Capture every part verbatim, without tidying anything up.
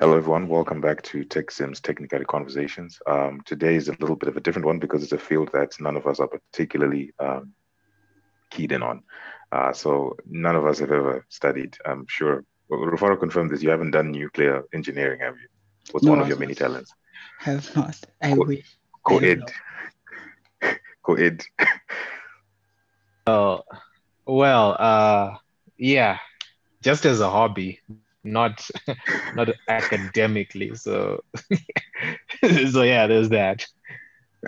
Hello, everyone. Welcome back to TechSim's Technical Conversations. Um, today is a little bit of a different one because it's a field that none of us are particularly um, keyed in on. Uh, so none of us have ever studied, I'm sure. Well, Rufaro confirmed this. You haven't done nuclear engineering, have you? What's no, one of your many talents? Have not. I Co wish. Co-ed. Co-ed. Oh, well, uh, yeah, just as a hobby. Not, not academically. So, so yeah, there's that.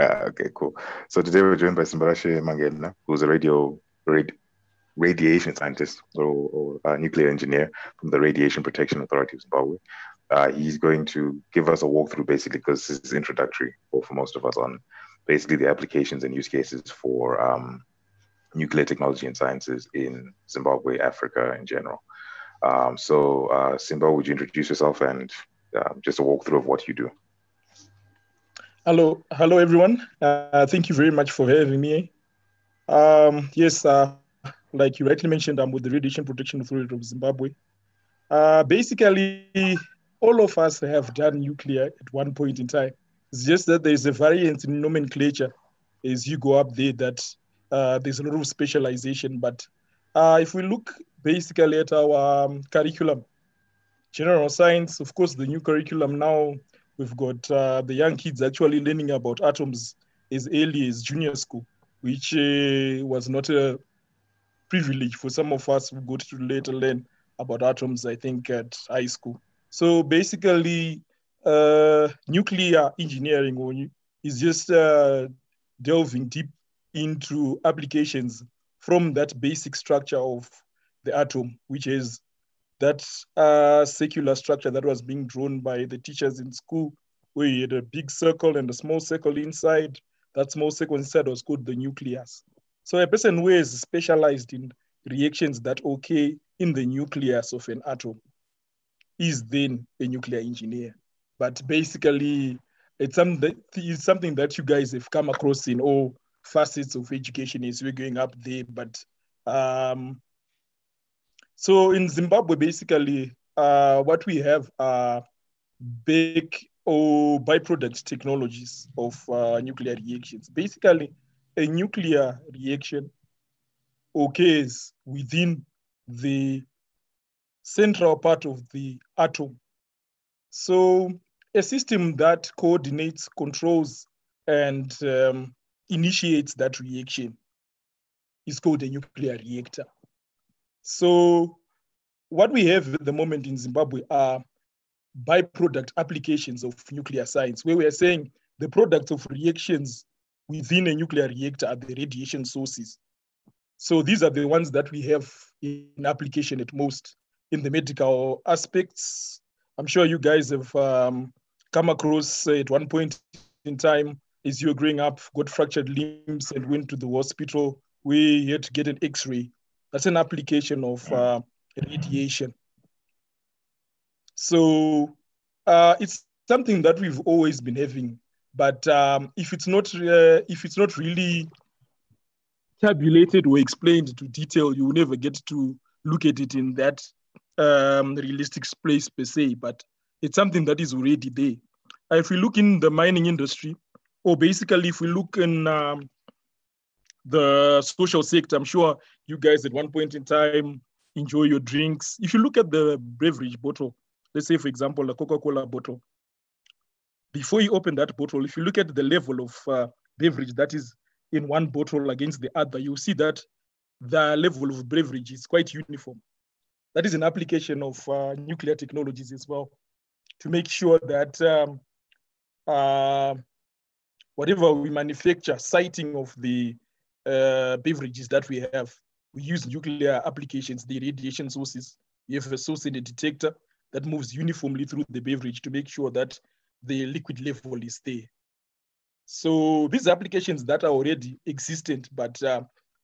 Ah, okay, cool. So today we're joined by Simbarashe Mangena, who's a radio rad, radiation scientist or, or nuclear engineer from the Radiation Protection Authority of Zimbabwe. Uh, he's going to give us a walkthrough, basically, because this is introductory for, for most of us on basically the applications and use cases for um, nuclear technology and sciences in Zimbabwe, Africa in general. Um, so, uh, Simba, would you introduce yourself and uh, just a walkthrough of what you do? Hello, hello everyone. Uh, thank you very much for having me. Um, yes, uh, like you rightly mentioned, I'm with the Radiation Protection Authority of Zimbabwe. Uh, basically, all of us have done nuclear at one point in time. It's just that there's a variance in nomenclature as you go up there that uh, there's a lot of specialization. But uh, if we look basically at our um, curriculum, general science, of course, the new curriculum now, we've got uh, the young kids actually learning about atoms as early as junior school, which uh, was not a privilege for some of us who got to later learn about atoms, I think, at high school. So basically, uh, nuclear engineering is just uh, delving deep into applications from that basic structure of the atom, which is that uh, circular structure that was being drawn by the teachers in school, where you had a big circle and a small circle inside. That small circle inside was called the nucleus. So a person who is specialized in reactions that occur in the nucleus of an atom is then a nuclear engineer. But basically, it's something, it's something that you guys have come across in all facets of education as we're going up there. But um, So in Zimbabwe, basically, uh, what we have are big or byproduct technologies of uh, nuclear reactions. Basically, a nuclear reaction occurs within the central part of the atom. So a system that coordinates, controls, and um, initiates that reaction is called a nuclear reactor. So what we have at the moment in Zimbabwe are byproduct applications of nuclear science, where we are saying the products of reactions within a nuclear reactor are the radiation sources. So these are the ones that we have in application at most in the medical aspects. I'm sure you guys have um, come across at one point in time as you were growing up, got fractured limbs and went to the hospital where you had to get an x-ray. That's an application of uh, radiation. So uh, it's something that we've always been having, but um, if it's not uh, if it's not really tabulated or explained to detail, you will never get to look at it in that um, realistic space per se. But it's something that is already there. Uh, if we look in the mining industry, or basically if we look in um, the social sector, I'm sure you guys at one point in time enjoy your drinks. If you look at the beverage bottle, let's say, for example, a Coca-Cola bottle, before you open that bottle, if you look at the level of uh, beverage that is in one bottle against the other, you'll see that the level of beverage is quite uniform. That is an application of uh, nuclear technologies as well, to make sure that um, uh, whatever we manufacture, siting of the Uh, beverages that we have, we use nuclear applications, the radiation sources. You have a source in a detector that moves uniformly through the beverage to make sure that the liquid level is there. So these applications that are already existent, but uh,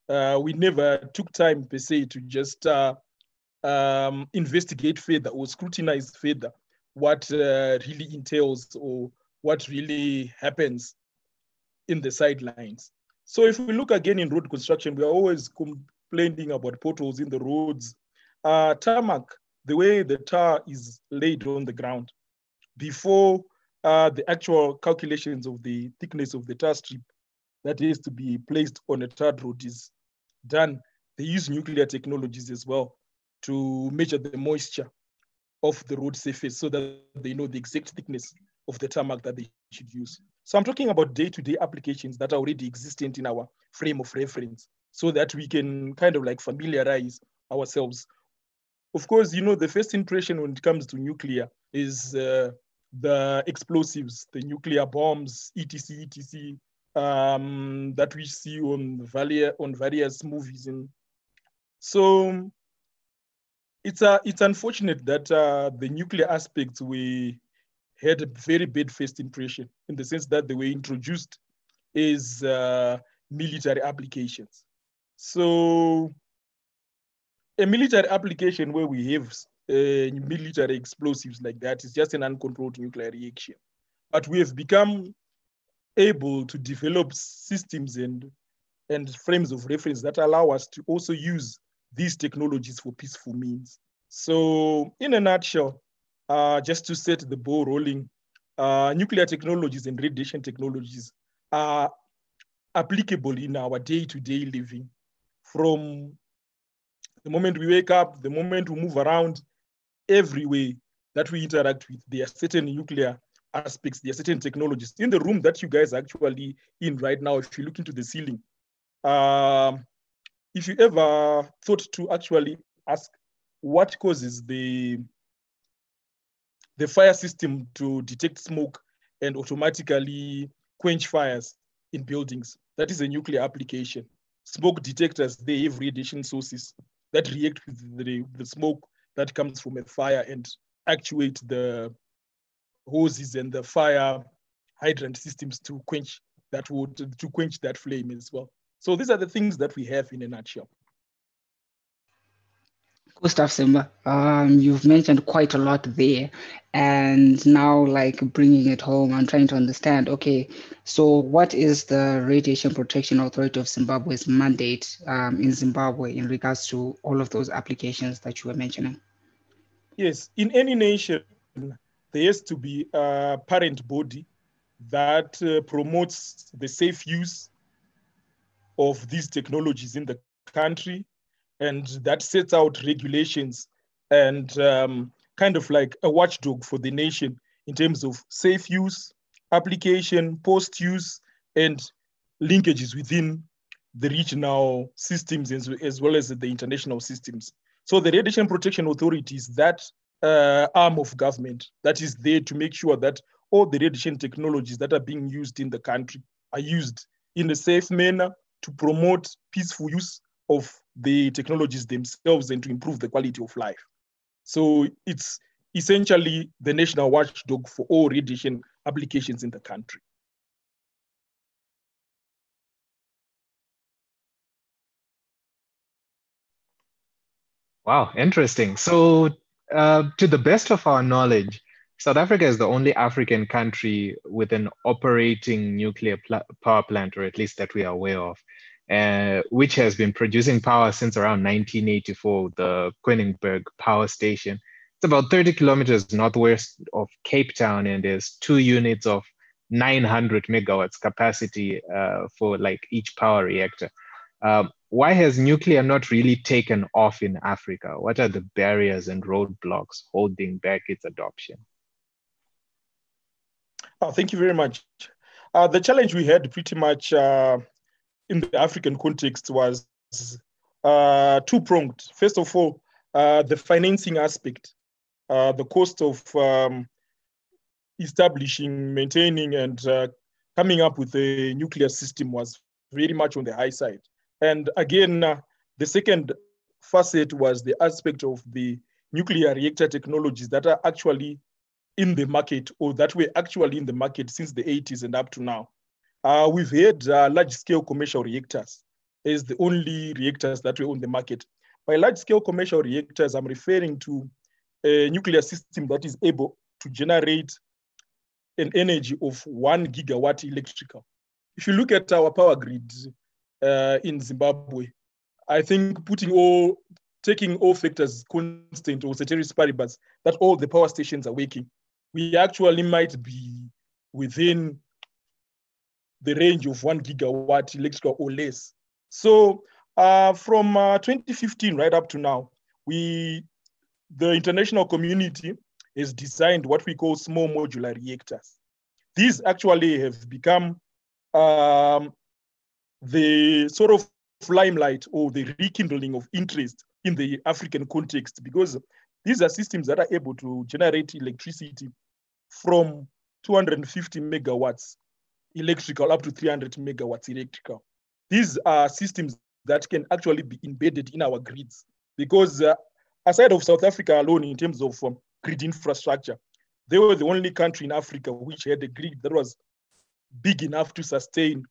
uh, we never took time per se to just uh, um, investigate further or scrutinize further what uh, really entails or what really happens in the sidelines. So if we look again in road construction, we are always complaining about potholes in the roads. Uh, tarmac, the way the tar is laid on the ground, before uh, the actual calculations of the thickness of the tar strip that is to be placed on a tar rod is done, they use nuclear technologies as well to measure the moisture of the road surface so that they know the exact thickness of the tarmac that they should use. So I'm talking about day-to-day applications that are already existent in our frame of reference so that we can kind of like familiarize ourselves. Of course, you know, the first impression when it comes to nuclear is uh, the explosives, the nuclear bombs, et cetera, et cetera, um, that we see on, valia, on various movies. And so it's, uh, it's unfortunate that uh, the nuclear aspects we had a very bad first impression in the sense that they were introduced as uh, military applications. So a military application where we have uh, military explosives like that is just an uncontrolled nuclear reaction. But we have become able to develop systems and, and frames of reference that allow us to also use these technologies for peaceful means. So in a nutshell, Uh, just to set the ball rolling, uh, nuclear technologies and radiation technologies are applicable in our day-to-day living. From the moment we wake up, the moment we move around, every way that we interact with, there are certain nuclear aspects, there are certain technologies. In the room that you guys are actually in right now, if you look into the ceiling, uh, if you ever thought to actually ask what causes the the fire system to detect smoke and automatically quench fires in buildings. That is a nuclear application. Smoke detectors, they have radiation sources that react with the, the smoke that comes from a fire and actuate the hoses and the fire hydrant systems to quench that water, to quench that flame as well. So these are the things that we have in a nutshell. Good stuff, Simba. Um, you've mentioned quite a lot there. And now, like, bringing it home, I'm trying to understand, okay, so what is the Radiation Protection Authority of Zimbabwe's mandate um, in Zimbabwe in regards to all of those applications that you were mentioning? Yes, in any nation, there has to be a parent body that uh, promotes the safe use of these technologies in the country, and that sets out regulations and um, kind of like a watchdog for the nation in terms of safe use, application, post-use, and linkages within the regional systems as, as well as the international systems. So the Radiation Protection Authority is that uh, arm of government that is there to make sure that all the radiation technologies that are being used in the country are used in a safe manner to promote peaceful use of the technologies themselves and to improve the quality of life. So it's essentially the national watchdog for all radiation applications in the country. Wow, interesting. So uh, to the best of our knowledge, South Africa is the only African country with an operating nuclear pl- power plant, or at least that we are aware of. Uh, which has been producing power since around nineteen eighty-four, the Queningberg Power Station. It's about thirty kilometers northwest of Cape Town, and there's two units of nine hundred megawatts capacity uh, for like each power reactor. Um, why has nuclear not really taken off in Africa? What are the barriers and roadblocks holding back its adoption? Oh, thank you very much. Uh, the challenge we had pretty much uh... in the African context was uh, two-pronged. First of all, uh, the financing aspect, uh, the cost of um, establishing, maintaining, and uh, coming up with a nuclear system was very much on the high side. And again, uh, the second facet was the aspect of the nuclear reactor technologies that are actually in the market, or that were actually in the market since the eighties and up to now. Uh, we've had uh, large-scale commercial reactors as the only reactors that were on the market. By large-scale commercial reactors, I'm referring to a nuclear system that is able to generate an energy of one gigawatt electrical. If you look at our power grid uh, in Zimbabwe, I think putting all, taking all factors constant or ceteris paribus, that all the power stations are working, we actually might be within the range of one gigawatt electrical or less. So uh, from uh, twenty fifteen right up to now, we, the international community has designed what we call small modular reactors. These actually have become um, the sort of limelight or the rekindling of interest in the African context, because these are systems that are able to generate electricity from two hundred fifty megawatts electrical up to three hundred megawatts electrical. These are systems that can actually be embedded in our grids, because uh, aside of South Africa alone in terms of um, grid infrastructure, they were the only country in Africa which had a grid that was big enough to sustain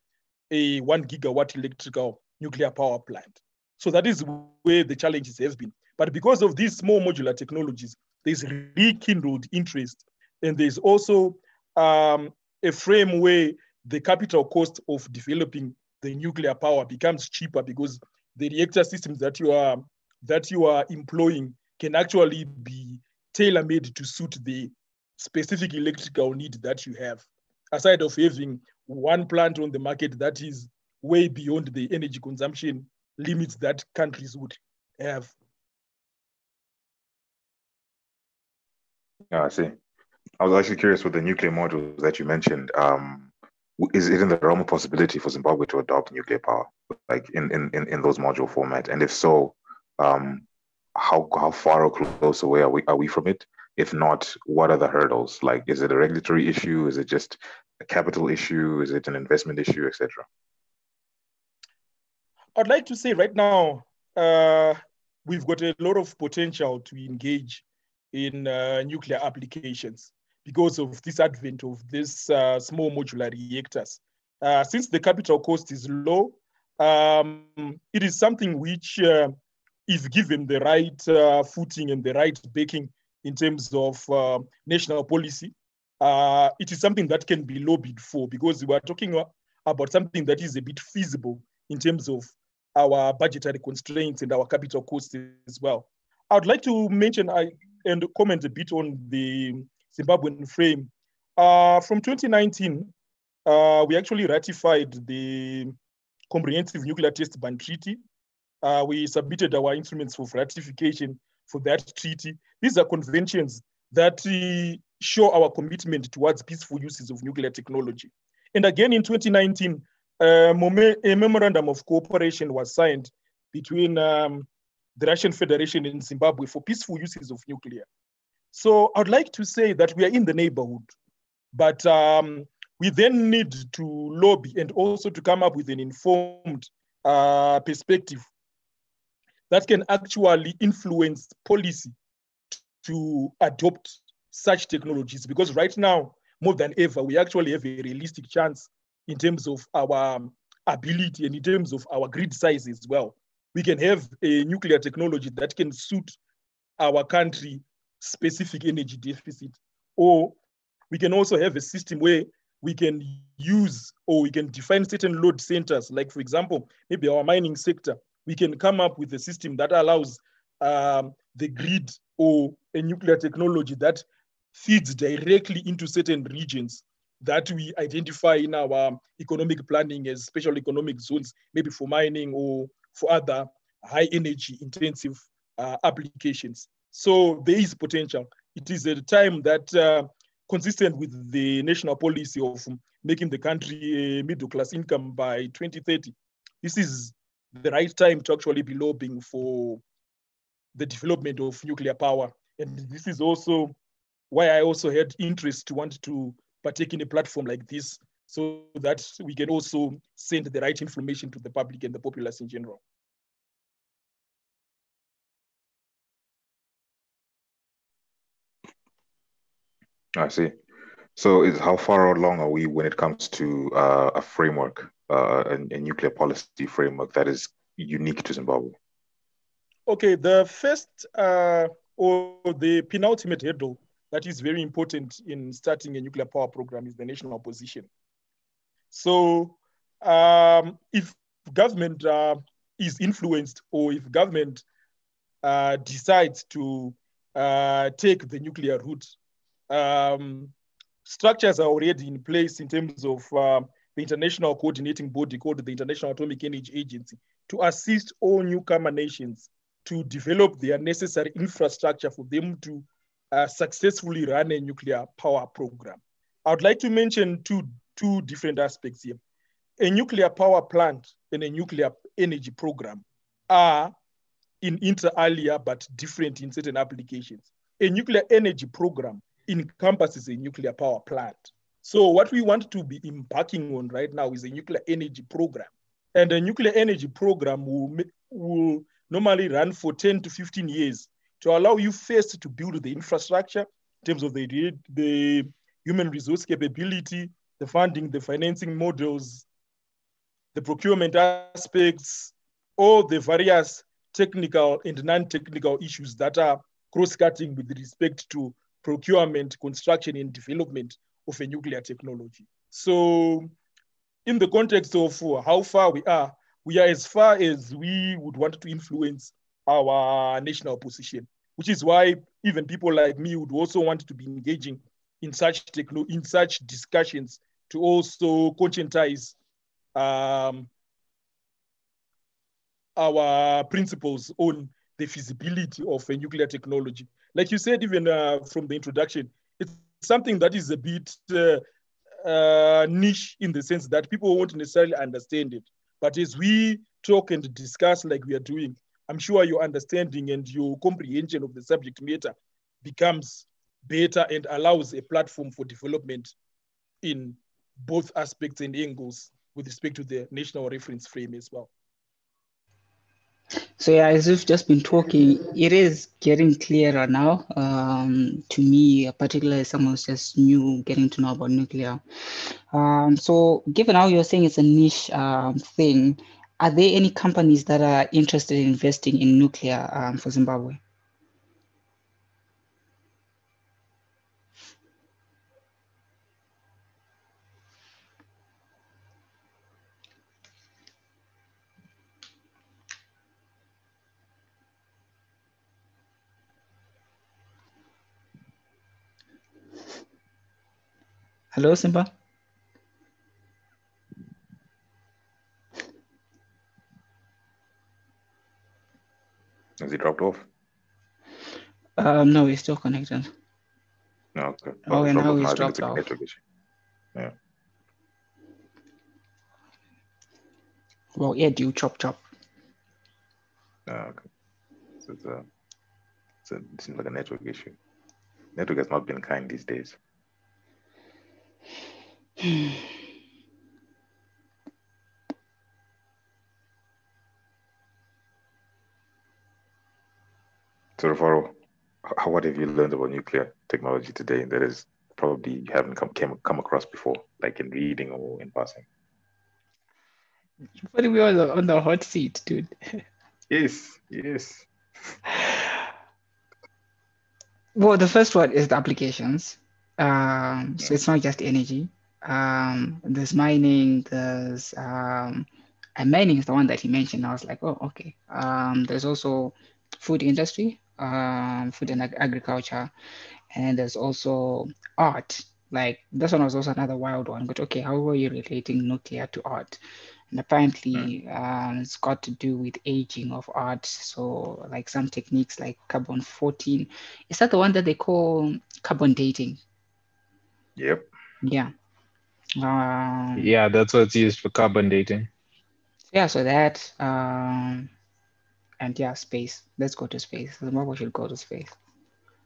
a one gigawatt electrical nuclear power plant. So that is where the challenges have been. But because of these small modular technologies, there's rekindled interest. And there's also um, a frame where the capital cost of developing the nuclear power becomes cheaper, because the reactor systems that you are, that you are employing can actually be tailor-made to suit the specific electrical need that you have. Aside of having one plant on the market that is way beyond the energy consumption limits that countries would have. Yeah, I see. I was actually curious with the nuclear modules that you mentioned. Um, is it in the realm of possibility for Zimbabwe to adopt nuclear power, like in in, in, in those module format? And if so, um, how how far or close away are we are we from it? If not, what are the hurdles? Like, is it a regulatory issue? Is it just a capital issue? Is it an investment issue, et cetera? I'd like to say right now, uh, we've got a lot of potential to engage in uh, nuclear applications because of this advent of these uh, small modular reactors. Uh, since the capital cost is low, um, it is something which, uh, if given the right uh, footing and the right backing in terms of uh, national policy, uh, it is something that can be lobbied for, because we are talking about something that is a bit feasible in terms of our budgetary constraints and our capital costs as well. I'd like to mention I, and comment a bit on the Zimbabwean frame. Uh, from twenty nineteen, uh, we actually ratified the Comprehensive Nuclear Test Ban Treaty. Uh, we submitted our instruments for ratification for that treaty. These are conventions that uh, show our commitment towards peaceful uses of nuclear technology. And again, in twenty nineteen, Uh, a memorandum of cooperation was signed between um, the Russian Federation and Zimbabwe for peaceful uses of nuclear. So I'd like to say that we are in the neighborhood, but um, we then need to lobby and also to come up with an informed uh, perspective that can actually influence policy to adopt such technologies. Because right now, more than ever, we actually have a realistic chance in terms of our ability and in terms of our grid size as well. We can have a nuclear technology that can suit our country's specific energy deficit. Or we can also have a system where we can use or we can define certain load centers. Like, for example, maybe our mining sector, we can come up with a system that allows um, the grid or a nuclear technology that feeds directly into certain regions that we identify in our economic planning as special economic zones, maybe for mining or for other high energy intensive uh, applications. So there is potential. It is a time that uh, consistent with the national policy of making the country a middle-class income by twenty thirty. This is the right time to actually be lobbying for the development of nuclear power. And this is also why I also had interest to want to but taking a platform like this so that we can also send the right information to the public and the populace in general. I see. So is how far along are we when it comes to uh, a framework, uh, a, a nuclear policy framework that is unique to Zimbabwe? Okay, the first uh, or the penultimate hurdle that is very important in starting a nuclear power program is the national position. So um, if government uh, is influenced, or if government uh, decides to uh, take the nuclear route, um, structures are already in place in terms of uh, the international coordinating body called the International Atomic Energy Agency to assist all newcomer nations to develop their necessary infrastructure for them to uh, successfully run a nuclear power program. I would like to mention two, two different aspects here. A nuclear power plant and a nuclear energy program are in inter alia, but different in certain applications. A nuclear energy program encompasses a nuclear power plant. So what we want to be embarking on right now is a nuclear energy program. And a nuclear energy program will, will normally run for ten to fifteen years to allow you first to build the infrastructure in terms of the, the human resource capability, the funding, the financing models, the procurement aspects, all the various technical and non-technical issues that are cross-cutting with respect to procurement, construction, and development of a nuclear technology. So in the context of how far we are, we are as far as we would want to influence our national position, which is why even people like me would also want to be engaging in such techno in such discussions to also conscientize um, our principles on the feasibility of a nuclear technology. Like you said, even uh, from the introduction, it's something that is a bit uh, uh, niche in the sense that people won't necessarily understand it. But as we talk and discuss like we are doing, I'm sure your understanding and your comprehension of the subject matter becomes better and allows a platform for development in both aspects and angles with respect to the national reference frame as well. So yeah, as we've just been talking, it is getting clearer now um, to me, particularly someone who's just new getting to know about nuclear. Um, so given how you're saying it's a niche um, thing, are there any companies that are interested in investing in nuclear um, for Zimbabwe? Hello, Simba. Has he dropped off? Um, no, he's still connected. No, okay. Well, oh, and now he's dropped off. Yeah. Well, yeah, do you chop chop? No, okay. So it's a, so it seems like a network issue. Network has not been kind these days. So, Rafaro, what have you learned about nuclear technology today that is probably you haven't come came, come across before, like in reading or in passing? But we are on the hot seat, dude. Yes, yes. Well, the first one is the applications. Um, so it's not just energy. Um, there's mining, there's um, and mining is the one that he mentioned. I was like, oh, okay. Um, there's also food industry, um, food and ag agriculture, and there's also art. Like this one was also another wild one. But okay, how are you relating nuclear to art? And apparently, um, it's got to do with aging of art. So like some techniques like carbon fourteen. Is that the one that they call carbon dating? Yep. Yeah. Um, yeah, that's what's used for carbon dating. Yeah, so that, um, and yeah, space. Let's go to space. The model should go to space.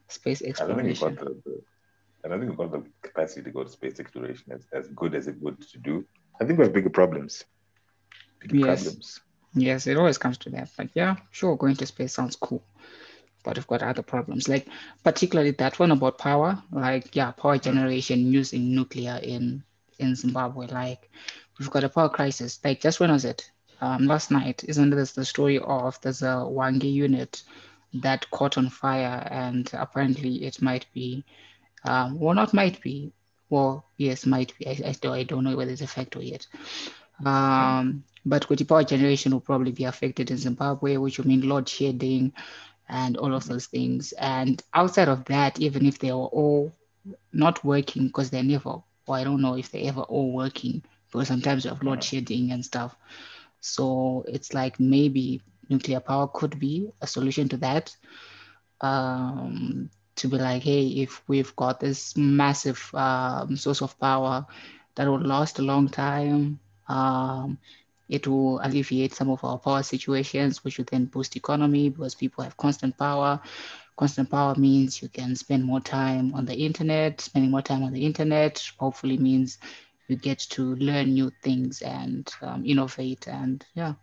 Space exploration. I don't think we've got the, the, I don't think we've got the capacity to go to space exploration as, as good as it would to do. I think we have bigger problems. Bigger yes. problems. Yes, it always comes to that. Like, yeah, sure, going to space sounds cool. But we've got other problems, like particularly that one about power, like yeah, power generation using nuclear in in Zimbabwe. Like we've got a power crisis. Like just when was it? Um, last night, isn't this the story of there's a Wangi unit that caught on fire, and apparently it might be, um, well not might be, well yes might be. I I, I don't know whether it's a factor yet. Um, but Kuti power generation will probably be affected in Zimbabwe, which will mean load shedding. And all of those things. And outside of that, even if they were all not working because they're never, or I don't know if they're ever all working, because sometimes you have load shedding and stuff. So it's like maybe nuclear power could be a solution to that. Um, to be like, hey, if we've got this massive um, source of power that will last a long time, um, it will alleviate some of our power situations, which would then boost economy because people have constant power. Constant power means you can spend more time on the internet. Spending more time on the internet hopefully means you get to learn new things and um, innovate and yeah.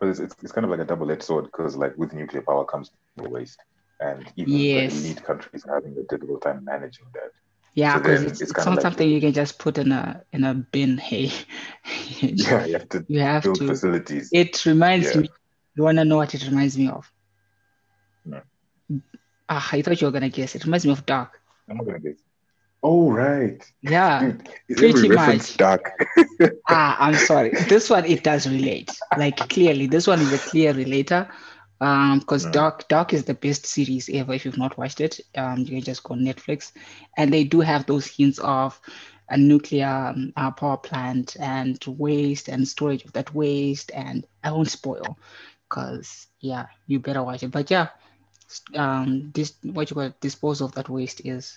But it's, it's, it's kind of like a double-edged sword because like with nuclear power comes the waste, and even yes. the elite countries are having a difficult time managing that. Yeah, because so it's, it's, it's not like something you can just put in a in a bin. Hey, yeah, you have to you have build to, facilities. It reminds yeah. me. You wanna know what it reminds me of? No. Ah, I thought you were gonna guess. It reminds me of dark. I'm not gonna guess. Oh right. Yeah. Dude, pretty much. Dark. ah, I'm sorry. This one it does relate. Like clearly, this one is a clear relator. Um, because no. Dark, Dark is the best series ever. If you've not watched it, um, you can just go on Netflix, and they do have those hints of a nuclear uh, power plant and waste and storage of that waste. And I won't spoil, cause yeah, you better watch it. But yeah, um, this what you call it, dispose of that waste is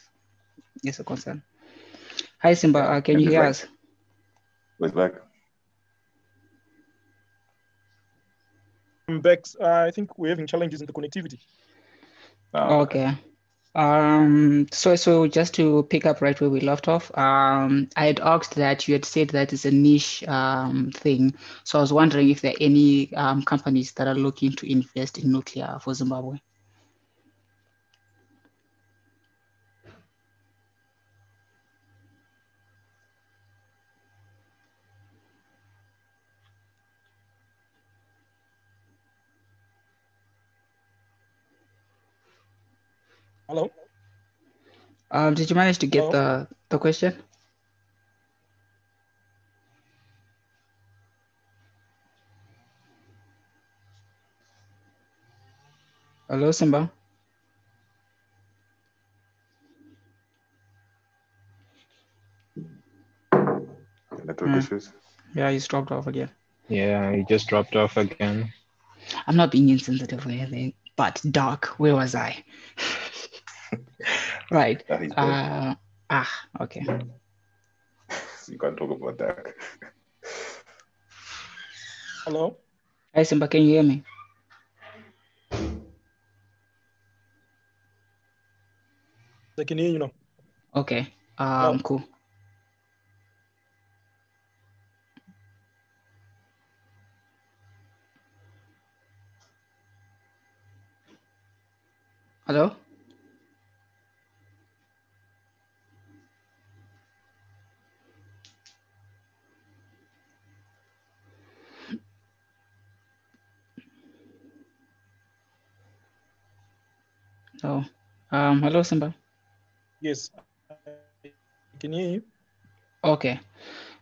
is a concern. Hi Simba, uh, can I'm you hear back. us? Wait back. Back, uh, I think we're having challenges in the connectivity. Uh, okay. Um. So, so just to pick up right where we left off, um, I had asked that you had said that it's a niche um thing. So I was wondering if there are any um companies that are looking to invest in nuclear for Zimbabwe. Hello. Um, did you manage to get Hello? the the question? Hello, Simba. Network issues. Yeah, he's dropped off again. Yeah, he just dropped off again. I'm not being insensitive or anything, but Doc, where was I? Right. Uh, ah, okay. You can't talk about that. Hello? Hi, Simba, can you hear me? I can hear you now. Okay, um, oh. cool. Hello? Oh, um, hello, Simba. Yes, I can hear you. Okay,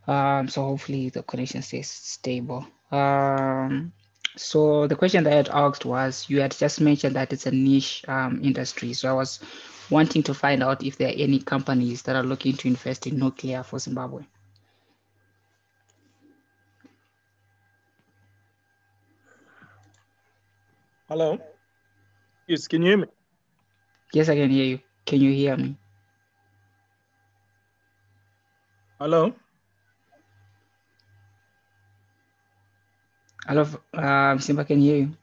um, so hopefully the connection stays stable. Um, so the question that I had asked was, you had just mentioned that it's a niche um, industry. So I was wanting to find out if there are any companies that are looking to invest in nuclear for Zimbabwe. Hello. Yes, can you hear me? Yes, I can hear you. Can you hear me? Hello? Hello, um, Simba, can hear you?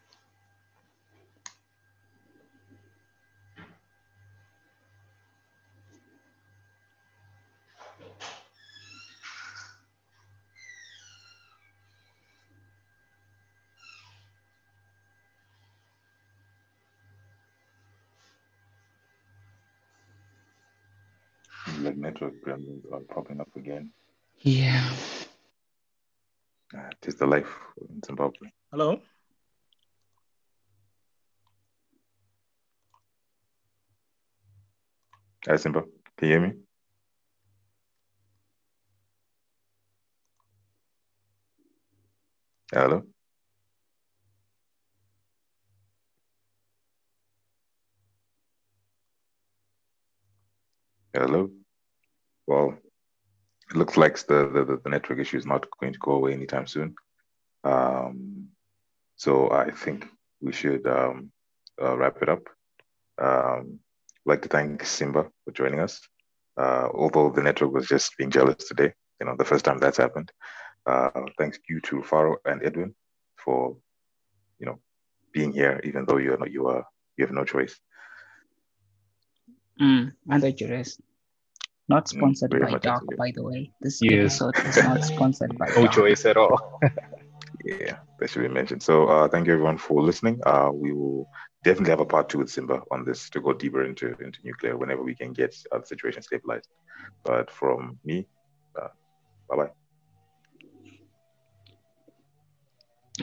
Like network problems are popping up again. Yeah. Uh, it is the life in Zimbabwe. Hello. Hi, Simba. Can you hear me? Hello. Hello? Well, it looks like the, the, the network issue is not going to go away anytime soon. Um, so I think we should um, uh, wrap it up. Um, I'd like to thank Simba for joining us. Uh, although the network was just being jealous today, you know, the first time that's happened. Uh, thanks you to Faro and Edwin for, you know, being here, even though you are not, you are, you have no choice. Mm, under duress. Not sponsored mm, by Doc, by the way. This yes. episode is not sponsored by Doc. No choice at all. Yeah, that should be mentioned. So uh, thank you everyone for listening. Uh, we will definitely have a part two with Simba on this to go deeper into, into nuclear whenever we can get uh, the situation stabilized. But from me, uh, bye-bye.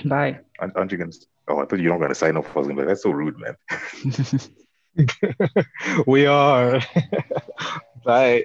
Bye. Aren't, aren't you going to... Oh, I thought you were not going to sign off for Simba. That's so rude, man. We are. Bye.